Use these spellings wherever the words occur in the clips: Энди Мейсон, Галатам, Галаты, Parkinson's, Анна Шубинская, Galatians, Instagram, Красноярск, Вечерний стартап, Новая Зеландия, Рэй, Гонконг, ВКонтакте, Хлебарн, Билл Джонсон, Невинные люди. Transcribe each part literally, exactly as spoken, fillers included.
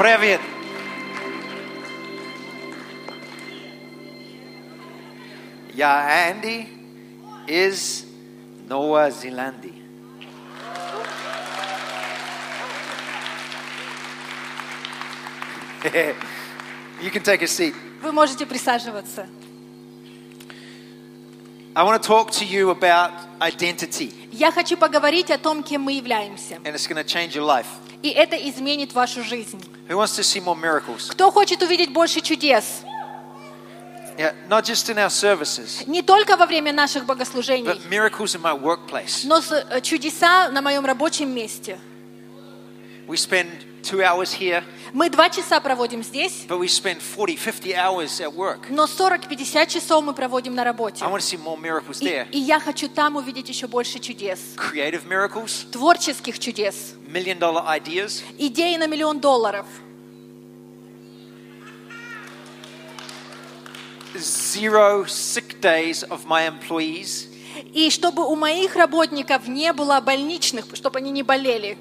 Привет! Я Энди из Новой Зеландии. You can take a seat. Вы можете присаживаться. I want to talk to you about identity. Я хочу поговорить о том, кем мы являемся. And it's going to change your life. И это изменит вашу жизнь. Who wants to see more miracles? Кто хочет увидеть больше чудес? Yeah, not just in our services. Не только во время наших богослужений. But miracles in my workplace. Но чудеса на моем рабочем месте. We spend two hours here. Мы два часа проводим здесь, but we spend forty, fifty hours at work. Но сорок-пятьдесят часов мы проводим на работе. I want to see more miracles there. И, и я хочу там увидеть еще больше чудес. Creative miracles. Творческих чудес. Million dollar ideas. Идеи на миллион долларов. Zero sick days of my employees. И чтобы у моих работников не было больничных, чтобы они не болели.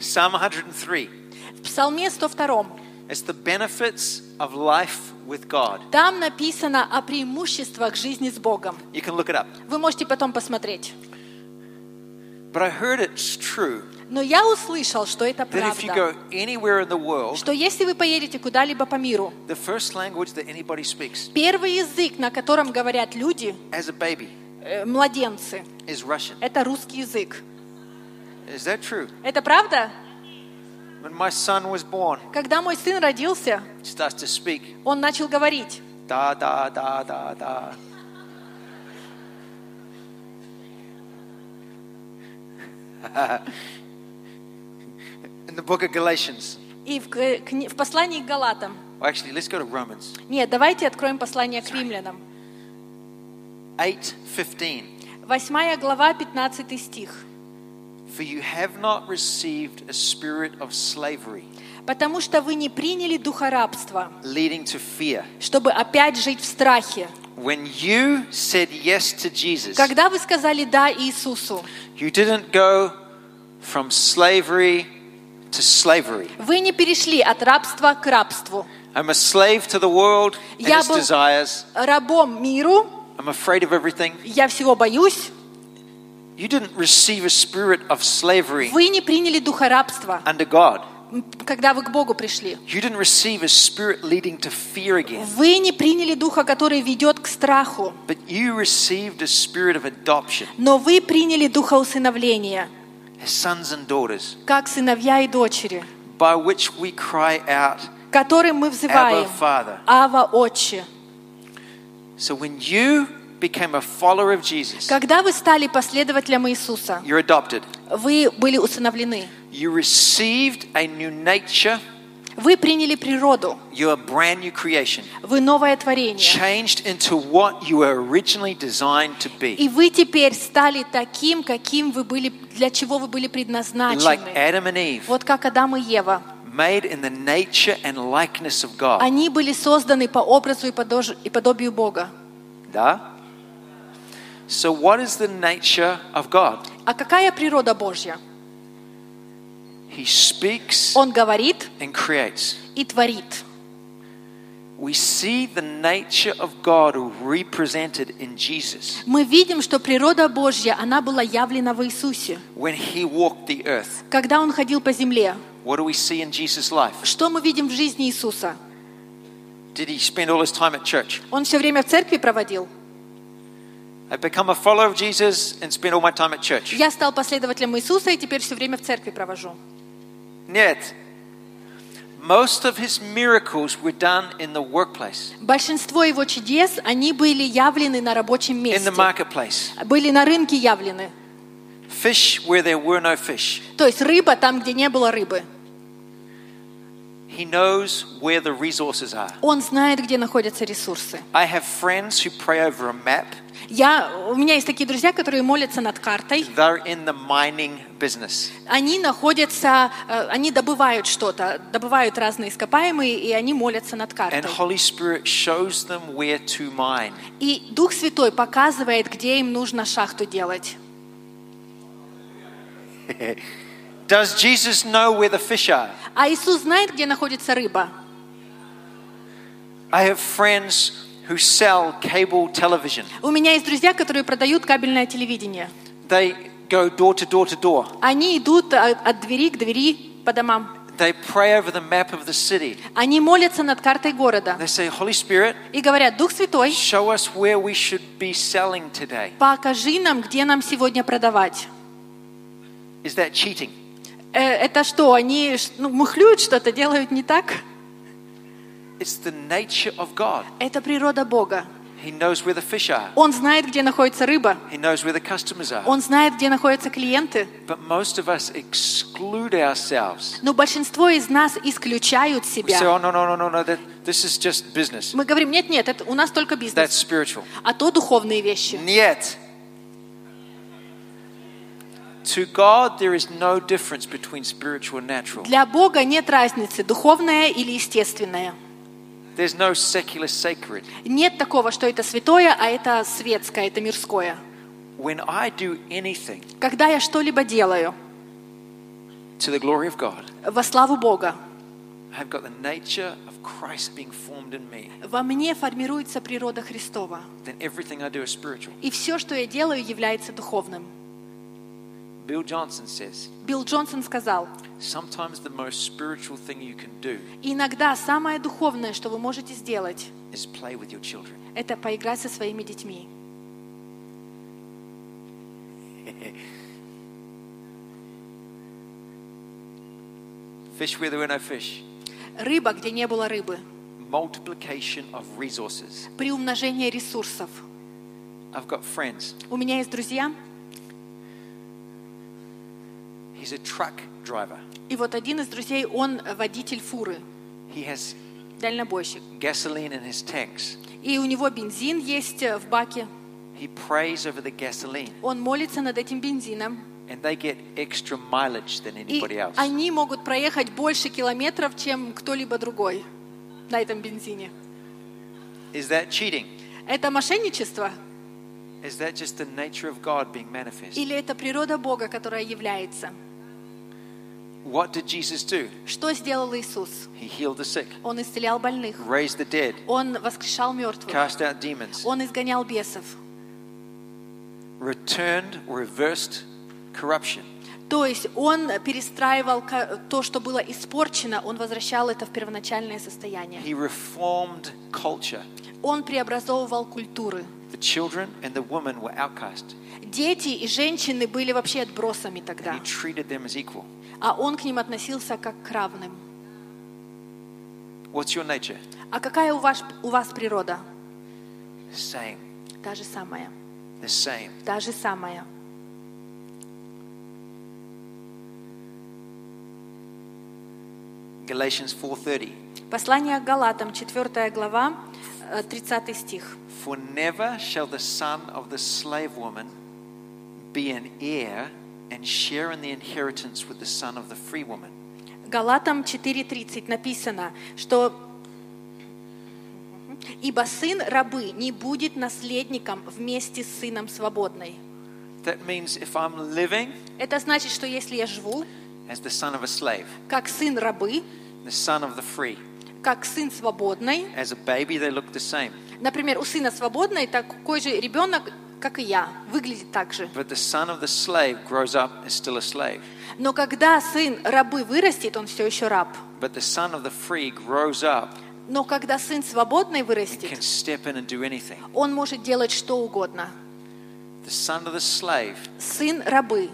Psalm one oh three. В Псалме сто втором. It's the benefits of life with God. Там написано о преимуществах жизни с Богом. You can look it up. Вы можете потом посмотреть. But I heard it's true. Но я услышал, что это правда. That if you go anywhere in the world, что если вы поедете куда-либо по миру, the first language that anybody speaks, первый язык, на котором говорят люди, as a baby, э, младенцы, is Russian. Это русский язык. Is that true? Это правда? When my son was born, когда мой сын родился, starts to speak. Он начал говорить. Да, да, да, да, да. In the book of Galatians. И в, в послании к Галатам. Actually, let's go to Romans. Нет, давайте откроем послание к римлянам. eight fifteen. Восьмая глава, пятнадцатый стих. For you have not received a spirit of slavery, потому что вы не приняли духа рабства, leading to fear, чтобы опять жить в страхе. When you said yes to Jesus, когда вы сказали да Иисусу, you didn't go from slavery to slavery. Вы не перешли от рабства к рабству. I'm a slave to the world and its desires. Я был рабом миру. I'm afraid of everything. Я всего боюсь. You didn't receive a spirit of slavery. Вы не приняли духа рабства. Under God. Когда вы к Богу пришли. You didn't receive a spirit leading to fear again. Вы не приняли духа, который ведет к страху. But you received a spirit of adoption. Но вы приняли духа усыновления. As sons and daughters. Как сыновья и дочери. By which we cry out. Которым мы взываем. Abba, Father. Ава, Отче. So when you became a follower of Jesus, когда вы стали последователем Иисуса, you're adopted. Вы были усыновлены. You received a new nature. Вы приняли природу. You're a brand new creation. Вы новое творение. Changed into what you were originally designed to be. И вы теперь стали таким, каким вы были, для чего вы были предназначены. Like Adam and Eve. Вот как Адам и Ева. Made in the nature and likeness of God. Они были созданы по образу и подобию Бога. Да? So what is the nature of God? А какая природа Божья? He speaks. Он говорит. And creates. И творит. We see the nature of God represented in Jesus. Мы видим, что природа Божья, она была явлена в Иисусе. When he walked the earth. Когда он ходил по земле. What do we see in Jesus' life? Что мы видим в жизни Иисуса? Did he spend all his time at church? Он все время в церкви проводил. I become a follower of Jesus and spend all my time at church. Я стал последователем Иисуса и теперь все время в церкви провожу. Нет. Most of his miracles were done in the workplace. Большинство его чудес, они были явлены на рабочем месте. In the marketplace. Были на рынке явлены. Fish where there were no fish. То есть рыба там, где не было рыбы. He knows where the resources are. Он знает, где находятся ресурсы. I have friends who pray over a map. Я, у меня есть такие друзья, которые молятся над картой. They're in the mining business. Они находятся, они добывают что-то, добывают разные ископаемые, и они молятся над картой. And Holy Spirit shows them where to mine. И Дух Святой показывает, где им нужно шахту делать. Does Jesus know where the fish are? А Иисус знает, где находится рыба? I have friends who sell cable television. У меня есть друзья, которые продают кабельное телевидение. They go door to door to door. Они идут от двери к двери по домам. They pray over the map of the city. Они молятся над картой города. They say, Holy Spirit, и говорят, Дух Святой, show us where we should be selling today. Покажи нам, где нам сегодня продавать. Is that cheating? Это что, они ну, мухлюют что-то, делают не так? It's the nature of God. Это природа Бога. He knows where the fish are. Он знает, где находится рыба. He knows where the customers are. Он знает, где находятся клиенты. But most of us exclude ourselves. Но большинство из нас исключают себя. We say, oh, no, no, no, no, that, this is just business. Мы говорим, нет, нет, это, у нас только бизнес. That's spiritual. А то духовные вещи. Нет. To God there is no difference between spiritual and natural. Для Бога нет разницы, духовное или естественное. There's no secular sacred. Нет такого, что это святое, а это светское, это мирское. When I do anything, когда я что-либо делаю, to the glory of God, во славу Бога, I've got the nature of Christ being formed in me. Во мне формируется природа Христова. Then everything I do is spiritual. И все, что я делаю, является духовным. Билл Джонсон says, Билл Джонсон сказал, sometimes the most spiritual thing you can do иногда самое духовное, что вы можете сделать, is play with your children. Это поиграть со своими детьми. Fish where there were no fish. Рыба, где не было рыбы. Multiplication of resources. Приумножение ресурсов. I've got friends. У меня есть друзья. He's a truck driver. И вот один из друзей, он водитель фуры. He has дальнобойщик. Gasoline in his tanks. И у него бензин есть в баке. He prays over the gasoline. Он молится над этим бензином. And they get extra mileage than anybody else. И они могут проехать больше километров, чем кто-либо другой на этом бензине. Is that cheating? Это мошенничество? Is that just the nature of God being manifest? Или это природа Бога, которая является? What did Jesus do? Что сделал Иисус? He healed the sick. Он исцелял больных. Raised the dead. Он воскрешал мертвых. Cast out demons. Он изгонял бесов. Returned or reversed corruption. То есть он перестраивал то, что было испорчено, он возвращал это в первоначальное состояние. He reformed culture. Он преобразовывал культуры. The children and the women were outcast. Дети и женщины были вообще отбросами тогда. And he treated them as equal. А он к ним относился как к равным. What's your nature? А какая у вас, у вас природа? Same. Та же самая. The same. Та же самая. Galatians four thirty. Послание к Галатам, четвёртая глава, тридцатый стих. For never shall the son of the slave woman be an heir and share in the inheritance with the son of the free woman. Галатам четыре тридцать написано, что ибо сын рабы не будет наследником вместе с сыном свободной. That means if I'm living, это значит, что если я живу, as the son of a slave, как сын рабы, the son of the free. Как сын свободный. As a baby, they look the same. Например, у сына свободной такой же ребенок, как и я, выглядит так же. But the son of the slave grows up is still a slave. Но когда сын рабы вырастет, он все еще раб. But the son of the free grows up. Но когда сын свободный вырастет, can step in and do anything. Он может делать что угодно. The son of the slave. Сын рабы.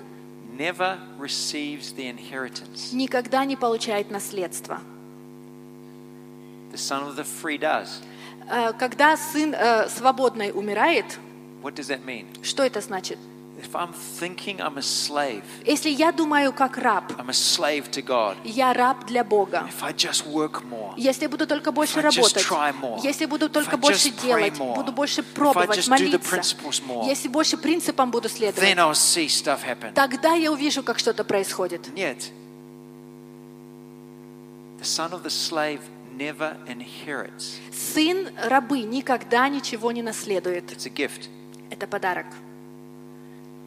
Never receives the inheritance. Никогда не получает наследство. The son of the free does. Когда сын э, свободный умирает, what does that mean? Что это значит? If I'm thinking I'm a slave, если я думаю как раб, I'm a slave to God. Я раб для Бога. If I just work more, если я буду только больше работать, more, если я буду только больше делать, more, буду больше пробовать, молиться, more, если больше принципам буду следовать, then I'll see stuff happen. Тогда я увижу, как что-то происходит. Нет. The son of the slave never inherits. Сын рабы никогда ничего не наследует. It's a gift. Это подарок.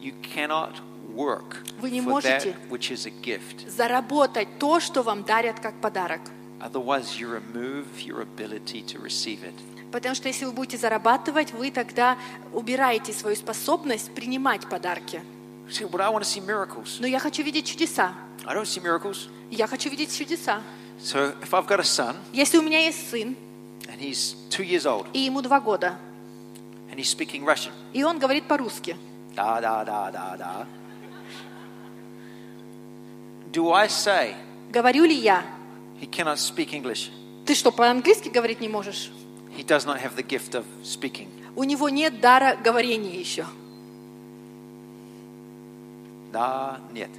You cannot work Вы не можете for that which is a gift. Заработать то, что вам дарят как подарок. Otherwise, you remove your ability to receive it. Потому что если вы будете зарабатывать, вы тогда убираете свою способность принимать подарки. See, but I want to see miracles. Но я хочу видеть чудеса. I don't see miracles. Я хочу видеть чудеса. So if I've got a son, если у меня есть сын, and he's two years old, и ему два года, and he's speaking Russian, и он говорит по-русски, да, да, да, да, да. Do I say, говорю ли я, he cannot speak English? Ты что, по-английски говорить не можешь? He does not have the gift of speaking. У него нет дара говорения еще. Да, нет.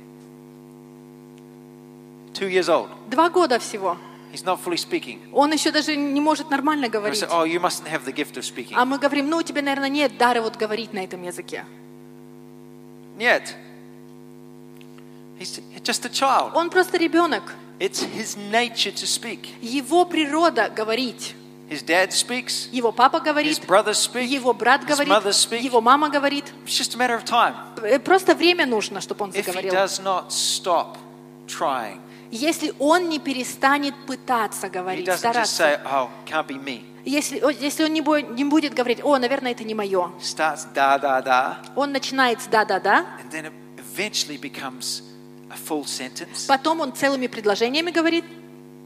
Two years old. Два года всего. He's not fully speaking. Он еще даже не может нормально говорить. Oh, you mustn't have the gift of speaking. А мы говорим, ну у тебя, наверное, нет дара вот говорить на этом языке. Нет. He's just a child. Он просто ребенок. It's his nature to speak. Его природа говорить. His dad speaks. Его папа говорит. His brother speaks. Его брат говорит. His mother speaks. Его мама говорит. It's just a matter of time. Просто время нужно, чтобы он заговорил. If he does not stop trying. Если он не перестанет пытаться говорить, стараться. Say, oh, can't be me. Если, если он не будет, не будет говорить, о, наверное, это не мое. Starts, да, да, да. Он начинает с да-да-да. Потом он целыми предложениями говорит.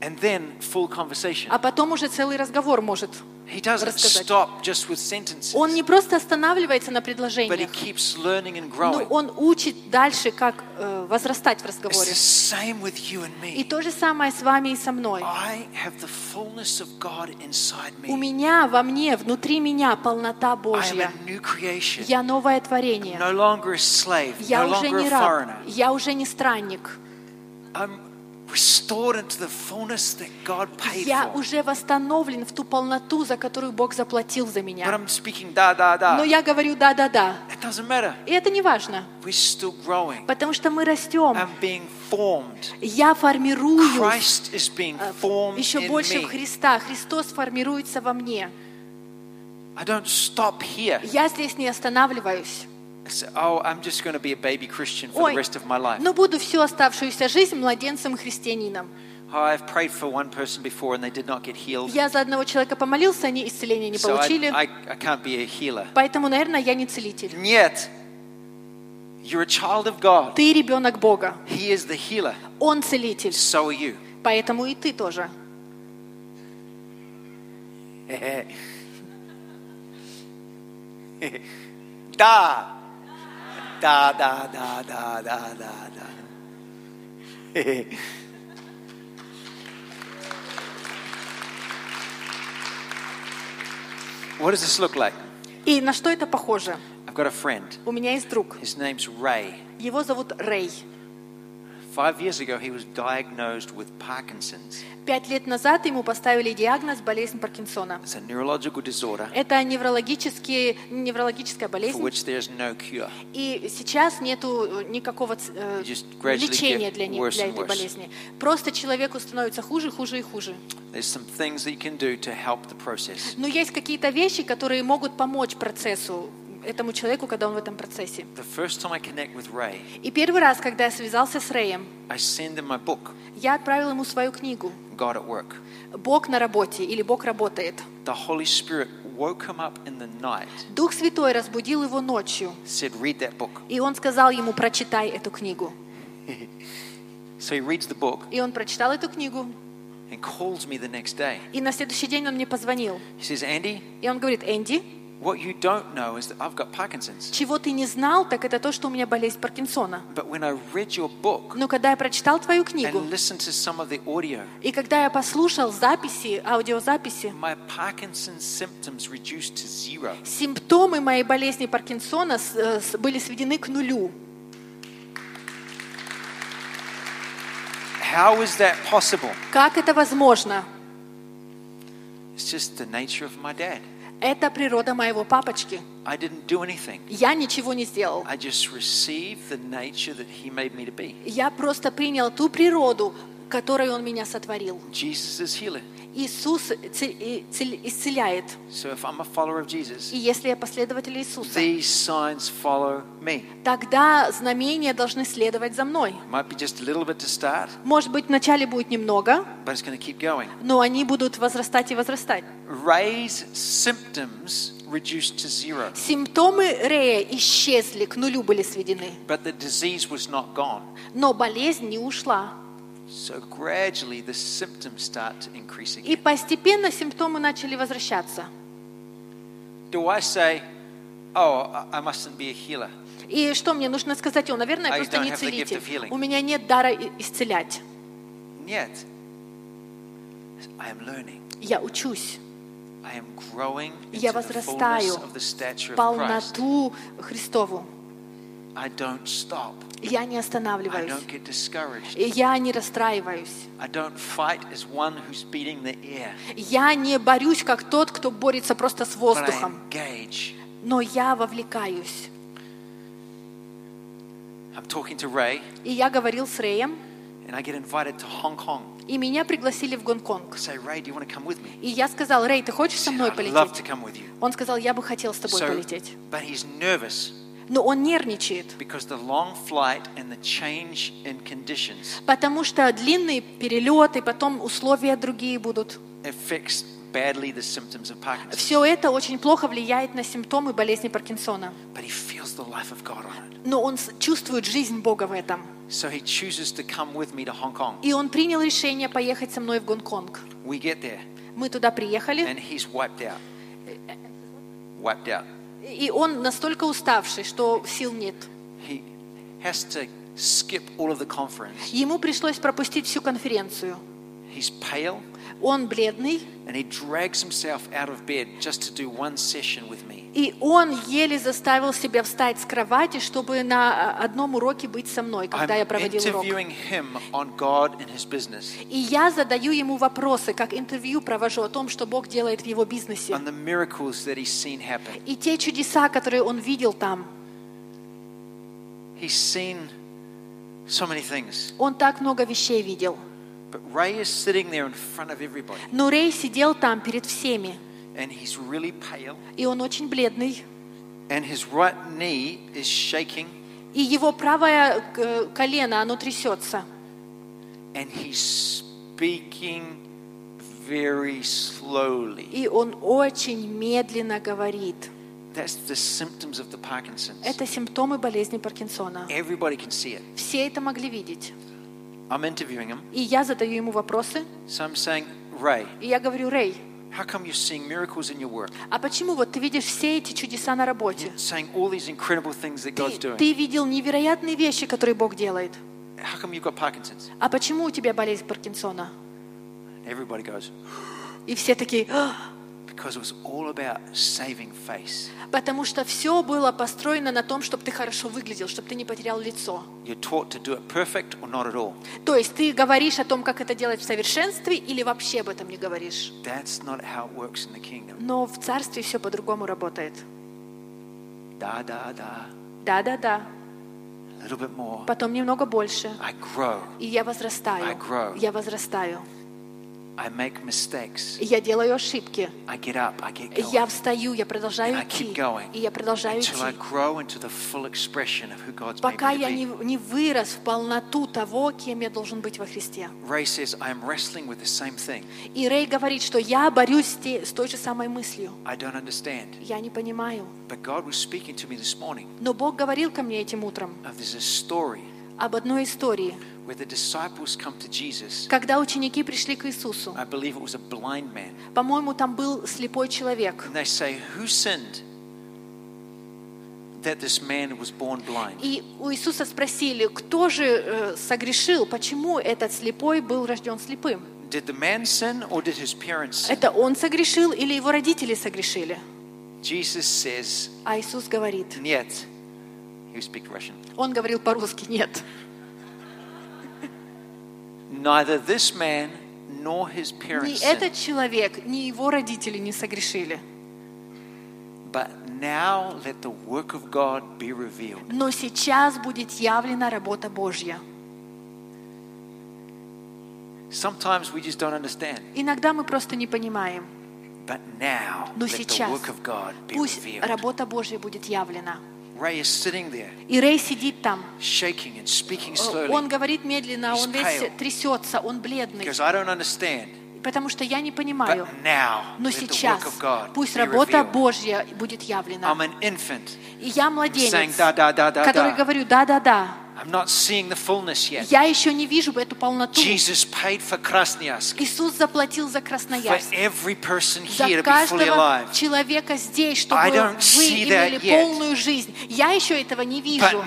And then full conversation. А потом уже целый разговор может he doesn't рассказать. Stop just with sentences. Он не просто останавливается на предложениях, but he keeps learning and growing. Но он учит дальше, как э, возрастать в разговоре. It's the same with you and me. И то же самое с вами и со мной. I have the fullness of God inside me. У меня, во мне, внутри меня полнота Божья. I am a new creation. Я новое творение. I'm no longer a slave, я no уже longer не раб, a foreigner. Я уже не странник. I'm restored into the fullness that God paid for. Я уже восстановлен в ту полноту, за которую Бог заплатил за меня. But I'm speaking, да, да, да. Но я говорю да, да, да. It doesn't matter. И это не важно. We're still growing. Потому что мы растем. I'm being formed. Я формируюсь. Christ is being formed in me. Еще больше в Христа. Христос формируется во мне. I don't stop here. Я здесь не останавливаюсь. So, oh, I'm just going to be a baby Christian for Ой, the rest of my life. Но буду всю оставшуюся жизнь младенцем христианином. I've prayed for one person before and they did not get healed. Я за одного человека помолился, они исцеления не получили. So I, I, I can't be a healer. Поэтому, наверное, я не целитель. Нет. You're a child of God. Ты ребенок Бога. He is the healer. Он целитель. So are you. Поэтому и ты тоже. Да. Да, да, да, да, да, да, да. What does this look like? И на что это похоже? I've got a friend. У меня есть друг. His name's Ray. Его зовут Рэй. Five years ago, he was diagnosed with Parkinson's. Пять лет назад ему поставили диагноз болезнь Паркинсона. It's a neurological disorder. Это неврологический неврологическая болезнь. For which there is no cure. И сейчас нету никакого э, лечения для них, для этой болезни. Просто человеку становится хуже, хуже и хуже. There's some things that you can do to help the process. Но есть какие-то вещи, которые могут помочь процессу. Этому человеку, когда он в этом процессе. Ray, и первый раз, когда я связался с Рэем, я отправил ему свою книгу «Бог на работе» или «Бог работает». Дух Святой разбудил его ночью. Said, и он сказал ему, прочитай эту книгу. So и он прочитал эту книгу. И на следующий день он мне позвонил. Says, и он говорит, Энди, what you don't know is that I've got Parkinson's. Чего ты не знал, так это то, что у меня болезнь Паркинсона. But when I read your book, но когда я прочитал твою книгу, and listened to some of the audio, и когда я послушал записи, аудиозаписи, my Parkinson's symptoms reduced to zero. Симптомы моей болезни Паркинсона были сведены к нулю. How is that possible? Как это возможно? It's just the nature of my dad. Это природа моего папочки. I didn't do anything. Я ничего не сделал. I just received the nature that he made me to be. Я просто принял ту природу, которой Он меня сотворил. Иисус исцеляет. И если я последователь Иисуса, тогда знамения должны следовать за мной. Может быть, вначале будет немного, но они будут возрастать и возрастать. Симптомы Рэя исчезли, к нулю были сведены. Но болезнь не ушла. И постепенно симптомы начали возвращаться. И что мне нужно сказать? О, наверное, я просто не целитель. У меня нет дара исцелять. Нет. Я учусь. Я возрастаю в полноту Христову. Я не останавливаюсь. Я не расстраиваюсь. Я не борюсь, как тот, кто борется просто с воздухом. Но я вовлекаюсь. И я говорил с Рэем. И меня пригласили в Гонконг. И я сказал: Рэй, ты хочешь со мной полететь? Он сказал: я бы хотел с тобой полететь. Но он нервничает, потому что длинный перелет и потом условия другие будут. Все это очень плохо влияет на симптомы болезни Паркинсона. Но он чувствует жизнь Бога в этом. И он принял решение поехать со мной в Гонконг. Мы туда приехали. И он настолько уставший, что сил нет. Ему пришлось пропустить всю конференцию. Он бледный. И он еле заставил себя встать с кровати, чтобы на одном уроке быть со мной, когда я проводил урок. И я задаю ему вопросы, как интервью провожу о том, что Бог делает в его бизнесе. И те чудеса, которые он видел там. Он так много вещей видел. Но Рэй сидел там перед всеми. И он очень бледный. И его правое колено, оно трясется. И он очень медленно говорит. Это симптомы болезни Паркинсона. Все это могли видеть. I'm interviewing him. И я задаю ему вопросы. So I'm saying, Ray, и я говорю: Рэй, а почему вот ты видишь все эти чудеса на работе? Ты, ты видел невероятные вещи, которые Бог делает. А почему у тебя болезнь Паркинсона? Goes, и все такие: потому что все было построено на том, чтобы ты хорошо выглядел, чтобы ты не потерял лицо. То есть ты говоришь о том, как это делать в совершенстве, или вообще об этом не говоришь. Но в царстве все по-другому работает. Да-да-да. Да-да-да. Потом немного больше. И я возрастаю. Я возрастаю. I make mistakes. Я делаю ошибки. I get up, I get going. Я встаю, я продолжаю идти. И я продолжаю идти. Пока я не, не вырос в полноту того, кем я должен быть во Христе. Says, I am wrestling with the same thing. И Рэй говорит, что я борюсь с, те, с той же самой мыслью. I don't understand. Я не понимаю. But God was speaking to me this morning. Но Бог говорил ко мне этим утром об одной истории. Когда ученики пришли к Иисусу, по-моему, там был слепой человек. И у Иисуса спросили: кто же согрешил, почему этот слепой был рожден слепым? Это он согрешил или его родители согрешили? А Иисус говорит: нет. Он говорил по-русски: нет. Neither this man nor his parents. Ни этот человек, ни его родители не согрешили. But now let the work of God be revealed. Но сейчас будет явлена работа Божья. Sometimes we just don't understand. Иногда мы просто не понимаем. But now, но сейчас let the work of God be пусть revealed. Работа Божья будет явлена. Ray is sitting there, и Рэй сидит там. Shaking and speaking slowly. Он говорит медленно, он весь трясется, он бледный. Because I don't understand. Потому что я не понимаю. Но сейчас пусть работа Божья будет явлена. И я младенец, который говорю «да-да-да». Я еще не вижу эту полноту. Иисус заплатил за Красноярск. За каждого человека здесь, чтобы вы имели полную жизнь. Я еще этого не вижу.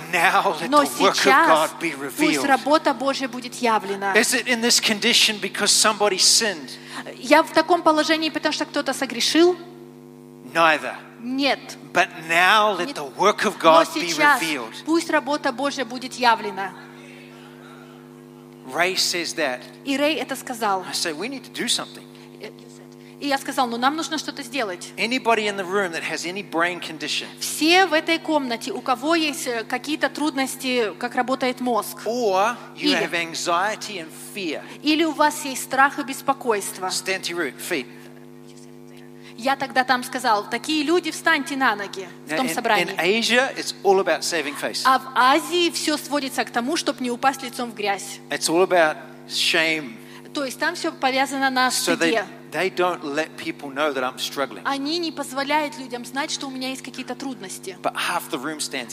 Но сейчас пусть работа Божья будет явлена. Я в таком положении, потому что кто-то согрешил? Нет. But now let the work of God be revealed. Пусть работа Божья будет явлена. Ray says that. И Рэй это сказал. I said, we need to do something. И я сказал, ну нам нужно что-то сделать. Anybody in the room that has any brain condition. Все в этой комнате, у кого есть какие-то трудности, как работает мозг. Or you have anxiety and fear. Или у вас есть страх и беспокойство. Stand to your feet. Я тогда там сказал, такие люди, встаньте на ноги в том собрании. А в Азии все сводится к тому, чтобы не упасть лицом в грязь. То есть там все повязано на стыде. Они не позволяют людям знать, что у меня есть какие-то трудности.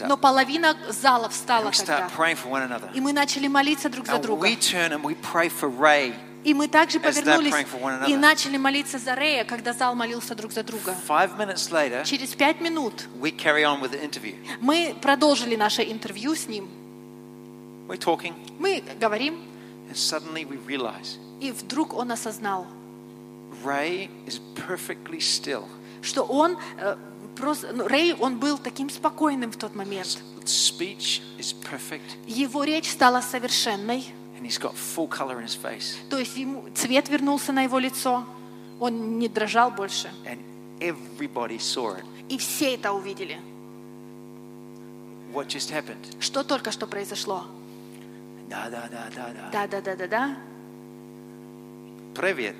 Но половина зала встала тогда. И мы начали молиться друг за друга. И мы также повернулись и начали молиться за Рэя, когда зал молился друг за друга. Later, через пять минут мы продолжили наше интервью с ним. Talking, мы говорим, realize, и вдруг он осознал, still, что он э, просто, ну, Рэй, он был таким спокойным в тот момент. Его речь стала совершенной. He's got full color in his face. То есть ему цвет вернулся на его лицо. Он не дрожал больше. And everybody saw it. И все это увидели. What just happened? Что только что произошло? Да, да, да, да, да. Да, да, да, да, да. Привет.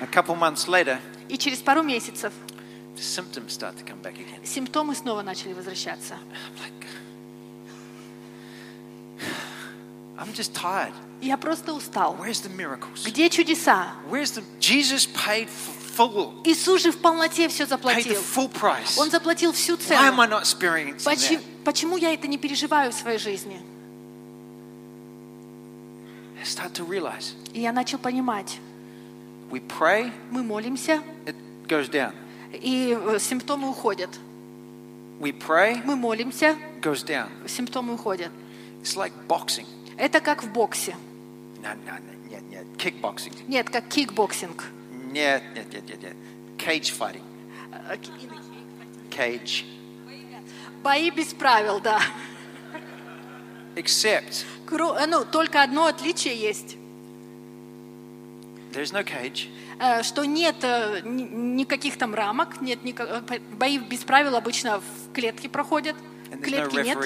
A couple months later, и через пару месяцев симптомы снова начали возвращаться. I'm just tired. Я просто устал. Where's the miracles? Где чудеса? Where's the... Jesus paid full. Иисус же в полноте все заплатил. Paid the full price. Он заплатил всю цену. Why am I not experiencing that? Почему я это не переживаю в своей жизни? I start to realize. И я начал понимать. We pray, мы молимся, it goes down. И симптомы уходят. We pray, мы молимся, it goes down. Симптомы уходят. It's like boxing. Это как в боксе. No, no, no, нет, нет, kickboxing. Нет, как кикбоксинг. Нет, нет, нет, нет, нет. Cage fighting. Cage. Бои без правил, да. Except. Ну, только одно отличие есть. There's no cage. Uh, что нет uh, никаких там рамок, нет никак... бои без правил обычно в клетке проходят, в клетке no нет,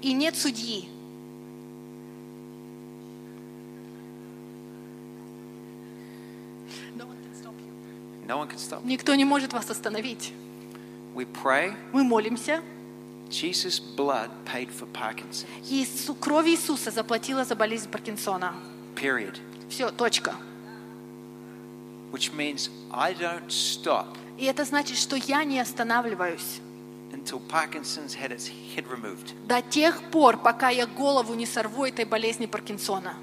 и нет судьи. No one can stop you. No one can stop. Никто не может вас остановить. We pray. Мы молимся. Jesus' blood paid for Parkinson's. Иису... Кровь Иисуса заплатила за болезнь Паркинсона. Period. Все, точка. Which means I don't stop. И это значит, что я не останавливаюсь. Until Parkinson's had its head removed. До тех пор, пока я голову не сорву этой болезни Паркинсона.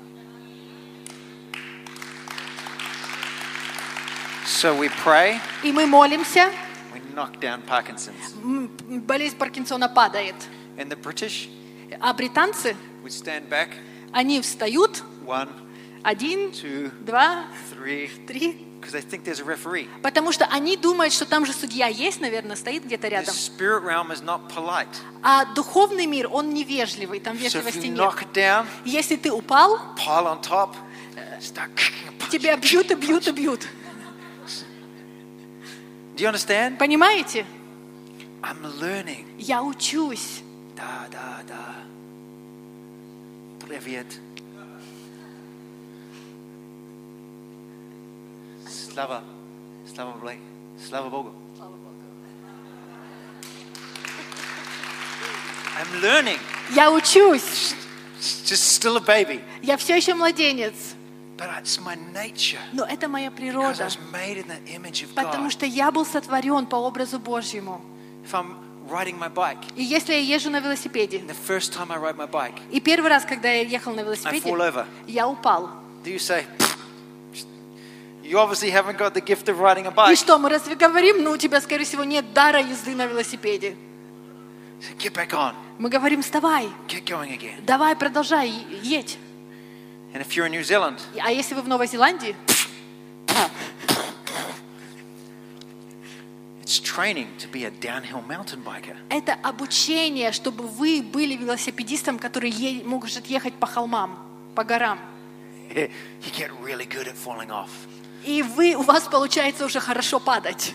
So we pray. И мы молимся. We knock down Parkinson's. Болезнь Паркинсона падает. And the British. А британцы? We stand back. Они встают. One. Один, two, два, three. Три. Потому что они думают, что там же судья есть, наверное, стоит где-то рядом. А духовный мир, он невежливый, там вежливости нет. Если ты упал, тебя бьют и бьют и бьют. Do you understand? Понимаете? I'm learning. Я учусь. Да, да, да. Привет. Слава, слава Богу. Слава Богу. I'm learning. Я учусь. Just still a baby. Я все еще младенец. But it's my nature. Но это моя природа. Because I was made in the image of God. Потому что я был сотворен по образу Божьему. If I'm riding my bike. И если я езжу на велосипеде. The first time I ride my bike. И первый раз, когда я ехал на велосипеде, I fall over. Я упал. Do you say? You obviously haven't got the gift of riding a bike. И что, мы разве говорим, ну у тебя, скорее всего, нет дара езды на велосипеде. So get back on. Мы говорим, вставай. Get going again. Давай, продолжай, едь. And if you're in New Zealand, а если вы в Новой Зеландии, it's training to be a downhill mountain biker. Это обучение, чтобы вы были велосипедистом, который е- может ехать по холмам, по горам. You get really good at falling off. И вы, у вас получается уже хорошо падать.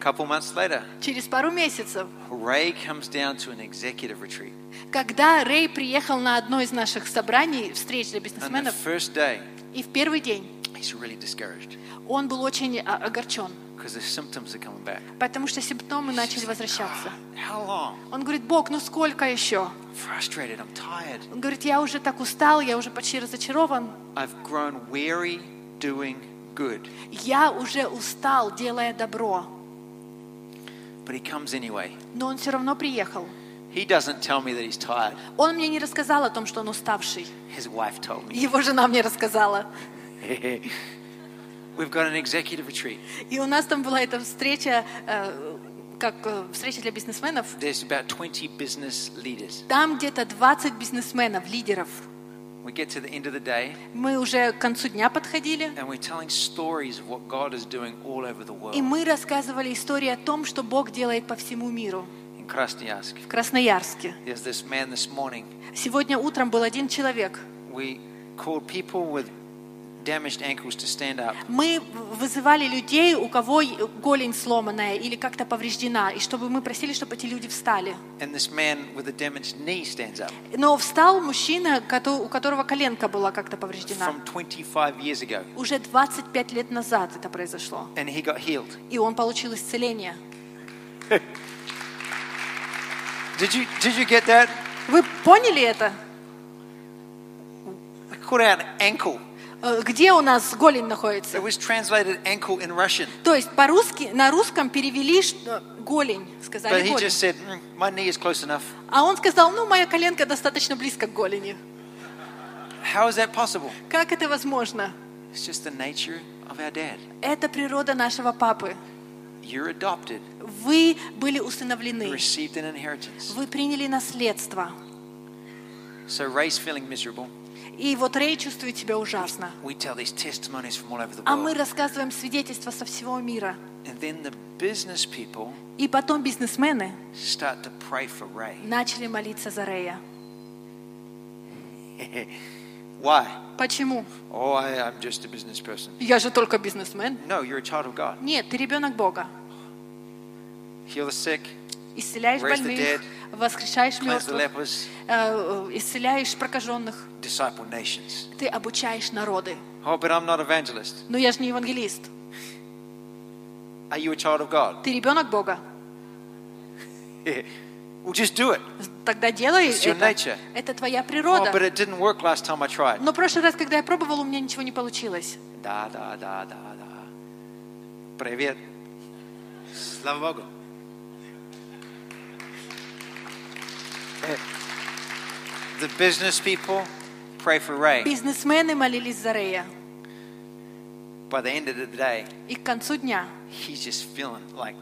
Couple months later, через пару месяцев, Рэй comes down to an executive retreat. Когда Рэй приехал на одно из наших собраний, встреч для бизнесменов, and the first day, и в первый день, he's really discouraged. Он был очень огорчен, because the symptoms are coming back. Потому что симптомы начали возвращаться. How long? Он говорит, Бог, ну сколько еще? Frustrated, I'm tired. Он говорит, я уже так устал, я уже почти разочарован. I've grown weary doing good. Я уже устал, делая добро. But he comes anyway. Но он все равно приехал. He doesn't tell me that he's tired. Он мне не рассказал о том, что он уставший. His wife told me. Его жена мне рассказала. We've got an executive retreat. И у нас там была эта встреча, как встреча для бизнесменов. There's about twenty business leaders. Там где-то двадцать бизнесменов, лидеров. We get to the end of the day. Мы уже к концу дня подходили. And we're telling stories of what God is doing all over the world. И мы рассказывали истории о том, что Бог делает по всему миру. In Krasnoyarsk. В Красноярске. There's this man this morning. Сегодня утром был один человек. We called people with damaged ankles to stand up. Мы вызывали людей, у кого голень сломанная или как-то повреждена, и чтобы мы просили, чтобы эти люди встали. And this man with a damaged knee stands up. Но встал мужчина, у которого коленка была как-то повреждена. From twenty-five years ago. Уже двадцать пять лет назад это произошло. And he got healed. И он получил исцеление. Did you, did you get that? Вы поняли это? We call it an ankle. Где у нас голень находится? It was translated ankle in Russian. То есть по-русски, на русском перевели голень, сказали голень. But he just said, my knee is close enough. А он сказал, ну моя коленка достаточно близко к голени. How is that possible? Как это возможно? It's just the nature of our dad. Это природа нашего папы. You're adopted. Вы были усыновлены. You received an inheritance. Вы приняли наследство. So Ray's feeling miserable. И вот Рэй чувствует себя ужасно. А мы рассказываем свидетельства со всего мира. И потом бизнесмены начали молиться за Рэя. Почему? Я же только бизнесмен. Нет, ты ребенок Бога. Исцеляешь больных, воскрешаешь мертвых, исцеляешь прокаженных. Ты обучаешь народы. Но я же не евангелист. Ты ребенок Бога. Тогда делай это. Это твоя природа. Но в прошлый раз, когда я пробовал, у меня ничего не получилось. Да, да, да, да, да. Привет. Слава Богу. The business people pray for Ray. Бизнесмены молились за Рэя. By the end of the day, и к концу дня, he's just feeling like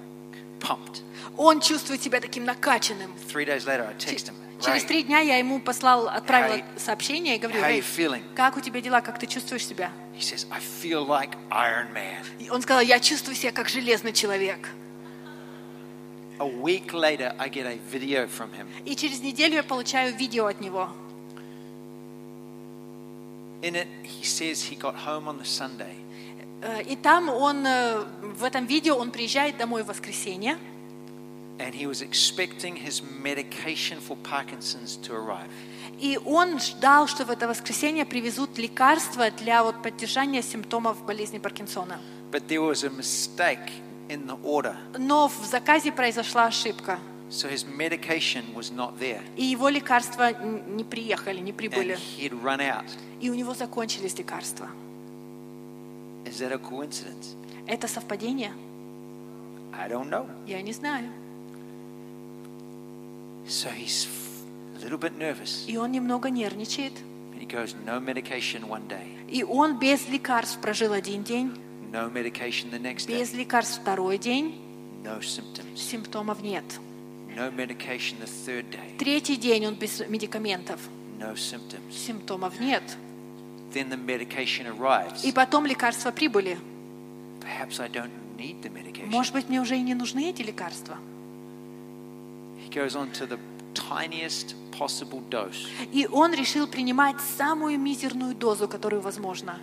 pumped. Он чувствует себя таким накачанным. Three days later, I text him. Через три дня я ему послал, отправил сообщение и говорю: Рэй, как у тебя дела, как ты чувствуешь себя? He says, I feel like Iron Man. И он сказал: я чувствую себя как железный человек. A week later, I get a video from him. И через неделю я получаю видео от него. In it, he says he got home on the Sunday. И там он, в этом видео, он приезжает домой в воскресенье. And he was expecting his medication for Parkinson's to arrive. И он ждал, что в это воскресенье привезут лекарства для вот поддержания симптомов болезни Паркинсона. But there was a mistake in the order. Но в заказе произошла ошибка. So his medication was not there. И его лекарства не приехали, не прибыли. And he had run out. И у него закончились лекарства. Is that a coincidence? Это совпадение? I don't know. Я не знаю. So he's a little bit nervous. И он немного нервничает. And he goes, no medication one day. И он без лекарств прожил один день. No medication the next day. Без лекарств второй день. No symptoms. Симптомов нет. No medication the third day. Третий день он без медикаментов. No symptoms. Симптомов нет. Then the medication arrives. И потом лекарства прибыли. Perhaps I don't need the medication. Может быть, мне уже и не нужны эти лекарства. He goes on to the tiniest possible dose. И он решил принимать самую мизерную дозу, которую возможно.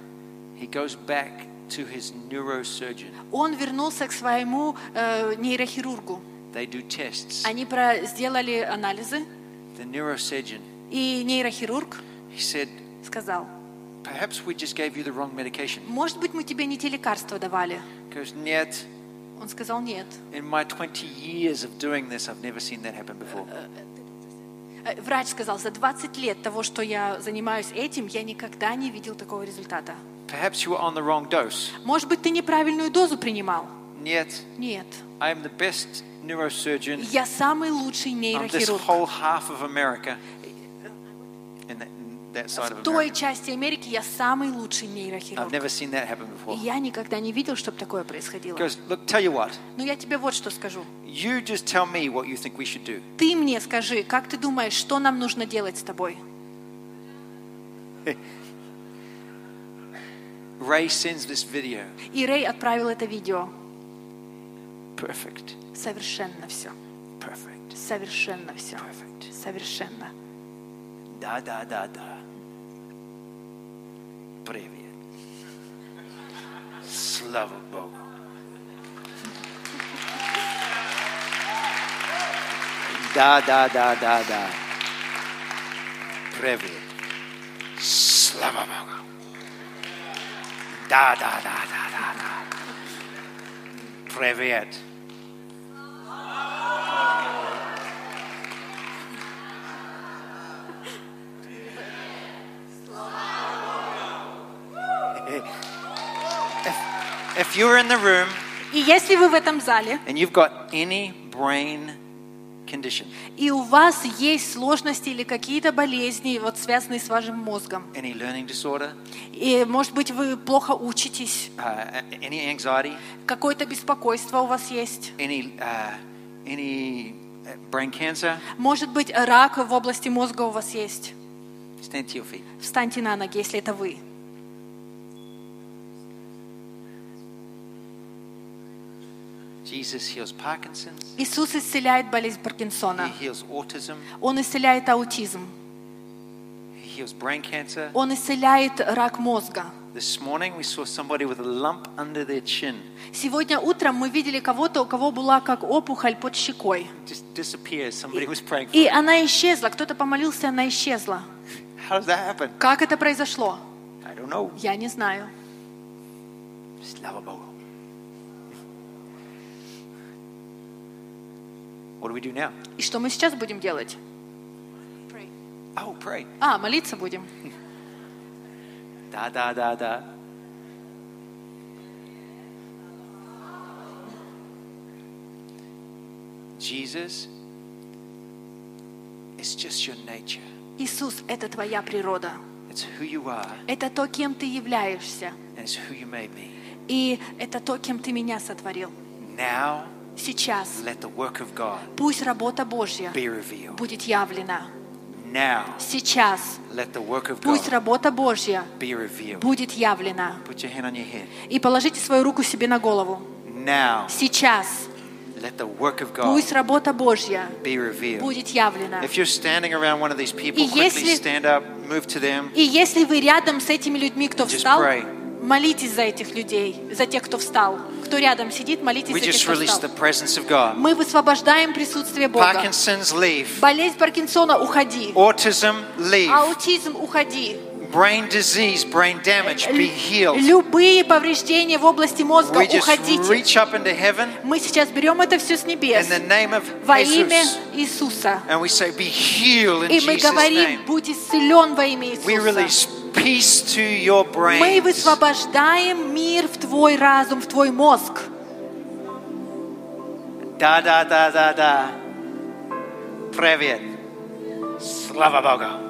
He goes back to his neurosurgeon. Он вернулся к своему э, нейрохирургу. They do tests. Они про- сделали анализы. The neurosurgeon. И нейрохирург he said, сказал. Perhaps we just gave you the wrong medication. Может быть, мы тебе не те лекарства давали. Goes, нет. Он сказал нет. In my twenty years of doing this, I've never seen that happen before. Врач сказал, за двадцать лет того, что я занимаюсь этим, я никогда не видел такого результата. Perhaps you were on the wrong dose. Может быть, ты неправильную дозу принимал. Нет. Нет. I am the best neurosurgeon. Я самый лучший нейрохирург. This whole half of America. В той части Америки я самый лучший нейрохирург. Я никогда не видел, чтобы такое происходило. Но я тебе вот что скажу. Ты мне скажи, как ты думаешь, что нам нужно делать с тобой? И Рэй отправил это видео. Совершенно все. Совершенно все. Совершенно. Да, да, да, да. Привет. Слава Богу. Да, да, да, да, да. Привет. Слава Богу. Да, да, да, да, да, да. Привет. If you're in the room, и если вы в этом зале, and you've got any brain condition, и у вас есть сложности или какие-то болезни, вот связанные с вашим мозгом, any learning disorder, и, может быть, вы плохо учитесь, uh, any anxiety, какое-то беспокойство у вас есть, any, uh, any brain cancer, может быть, рак в области мозга у вас есть, stand to your feet. Встаньте на ноги, если это вы. Иисус исцеляет болезнь Паркинсона. Он исцеляет аутизм. Он исцеляет рак мозга. Сегодня утром мы видели кого-то, у кого была как опухоль под щекой. И, и она исчезла. Кто-то помолился, она исчезла. Как это произошло? Я не знаю. Слава Богу. What do we do now? И что мы сейчас будем делать? Pray. Oh, pray. А, молиться будем. Да, да, да, да. Jesus, it's just your nature. Иисус, это твоя природа. It's who you are. Это то, кем ты являешься. And it's who you made me. И это то, кем ты меня сотворил. Now. Сейчас пусть работа Божья будет явлена. Сейчас пусть работа Божья будет явлена. И положите свою руку себе на голову. Сейчас пусть работа Божья будет явлена. И если вы рядом с этими людьми, кто встал, Молитесь за этих людей, за тех, кто встал. Кто рядом сидит, молитесь за тех, кто встал. Мы высвобождаем присутствие Бога. Болезнь Паркинсона, уходи. Аутизм, уходи. Brain disease, brain damage, be healed. Любые повреждения в области мозга, уходите. Мы сейчас берем это все с небес. Во имя Иисуса. И мы говорим, будь исцелен во имя Иисуса. Мы высвобождаем мир в твой разум, в твой мозг. Да-да-да-да-да. Привет. Слава Богу.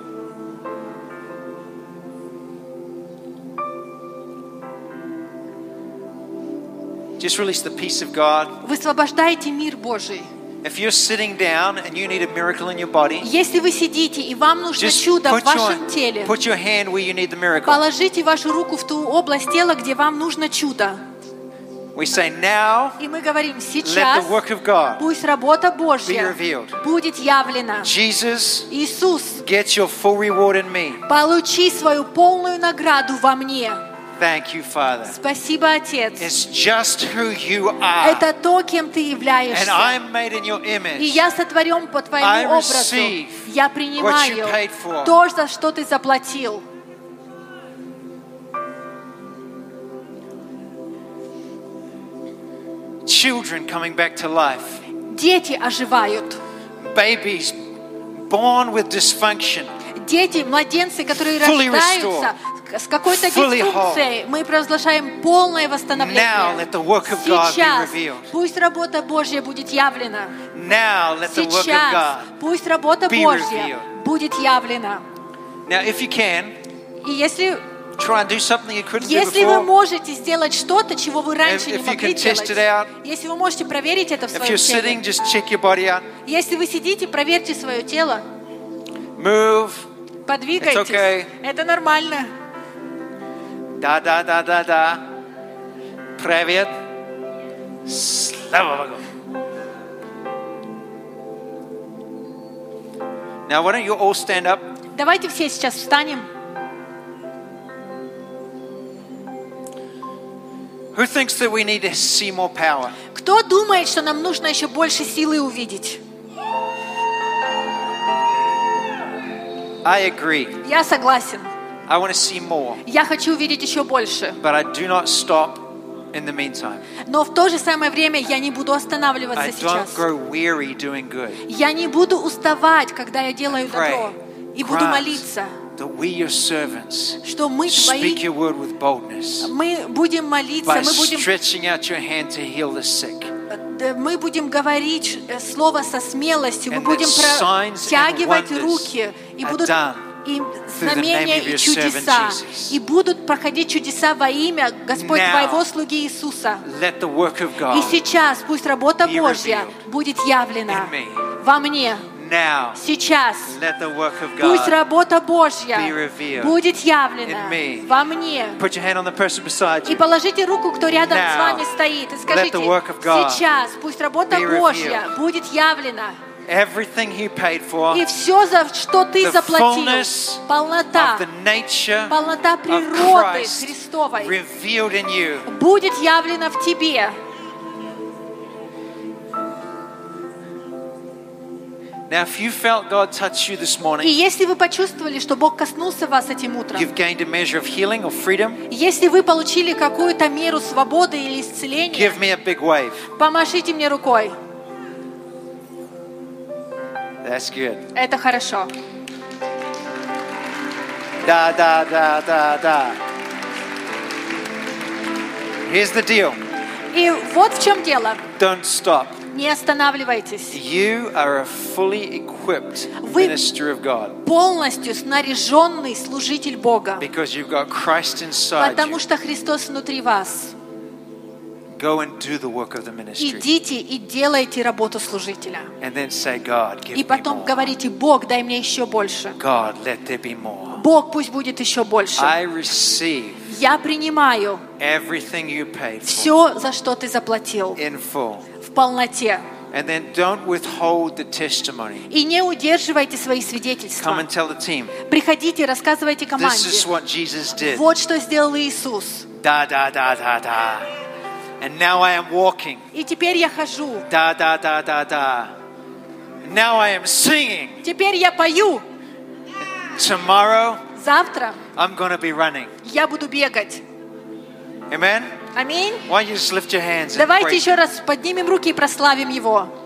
Just release the peace of God. Высвобождайте мир Божий. If you're sitting down and you need a miracle in your body, если вы сидите и вам нужно чудо в вашем теле, put your hand where you need the miracle. Положите вашу руку в ту область тела, где вам нужно чудо. We say now. И мы говорим сейчас. Let the work of God. Пусть работа Божья будет явлена. Jesus. Иисус. Get your full reward in me. Получи свою полную награду во мне. Thank you, Father. Спасибо, Отец. It's just who you are. Это то, кем ты являешься. And I'm made in your image. И я сотворен по твоему образу. Я принимаю то, за что ты заплатил. Children coming back to life. Дети оживают. Babies born with dysfunction. Дети, младенцы, которые рождаются с какой-то дисфункцией, мы провозглашаем полное восстановление. Сейчас пусть работа Божья будет явлена. Сейчас пусть работа Божья будет явлена. И если Если вы можете сделать что-то, чего вы раньше не могли делать, если вы можете проверить это в своем теле, если вы сидите, проверьте свое тело. Подвигайтесь. Это нормально. Да-да-да-да-да. Привет. Слава Богу. Now, why don't you all stand up? Давайте все сейчас встанем. Who thinks that we need to see more power? Кто думает, что нам нужно еще больше силы увидеть? I agree. Я согласен. I want to see more. Я хочу увидеть еще больше. But I do not stop in the meantime. Но в то же самое время я не буду останавливаться I сейчас. Don't grow weary doing good. Я не буду уставать, когда я делаю добро, и буду молиться. That we, your servants, что мы твои, speak your word with boldness. Мы будем молиться, by мы будем stretching out your hand to heal the sick. Мы будем говорить слово со смелостью, мы будем протягивать руки, и будут и знамения и чудеса, и будут проходить чудеса во имя Господь твоего слуги Иисуса. И сейчас пусть работа Божья будет явлена во мне. Сейчас пусть работа Божья будет явлена во мне. И положите руку, кто рядом с вами стоит, и скажите: сейчас пусть работа Божья будет явлена. Everything he paid for, и все, за что ты заплатил, полнота, полнота природы Христовой будет явлена в тебе. Now, if you felt God touch you this morning, и если вы почувствовали, что Бог коснулся вас этим утром, you've gained a measure of healing or freedom, если вы получили какую-то меру свободы или исцеления, give me a big wave. Помашите мне рукой. That's good. Это хорошо. Да, да, да, да, да. Here's the deal. И вот в чем дело. Don't stop. Не останавливайтесь. You are a fully equipped minister of God. Вы полностью снаряженный служитель Бога. Because you've got Christ inside you. Потому что Христос внутри вас. Go and do the work of the ministry. Идите и делайте работу служителя. And then say, God, give me more. И потом говорите: Бог, дай мне еще больше. God, let there be more. Бог, пусть будет еще больше. I receive. Я принимаю. Everything you paid for. Все, за что ты заплатил. In full. В полноте. And then don't withhold the testimony. И не удерживайте свои свидетельства. Come and tell the team. Приходите, рассказывайте команде. This is what Jesus did. Вот что сделал Иисус. Да, да, да, да, да. And now I am walking. И теперь я хожу. Да, да, да, да, да. Now I am singing. Теперь я пою. Tomorrow. Завтра. I'm going to be running. Я буду бегать. Amen. Аминь. Давайте еще раз поднимем руки и прославим Его.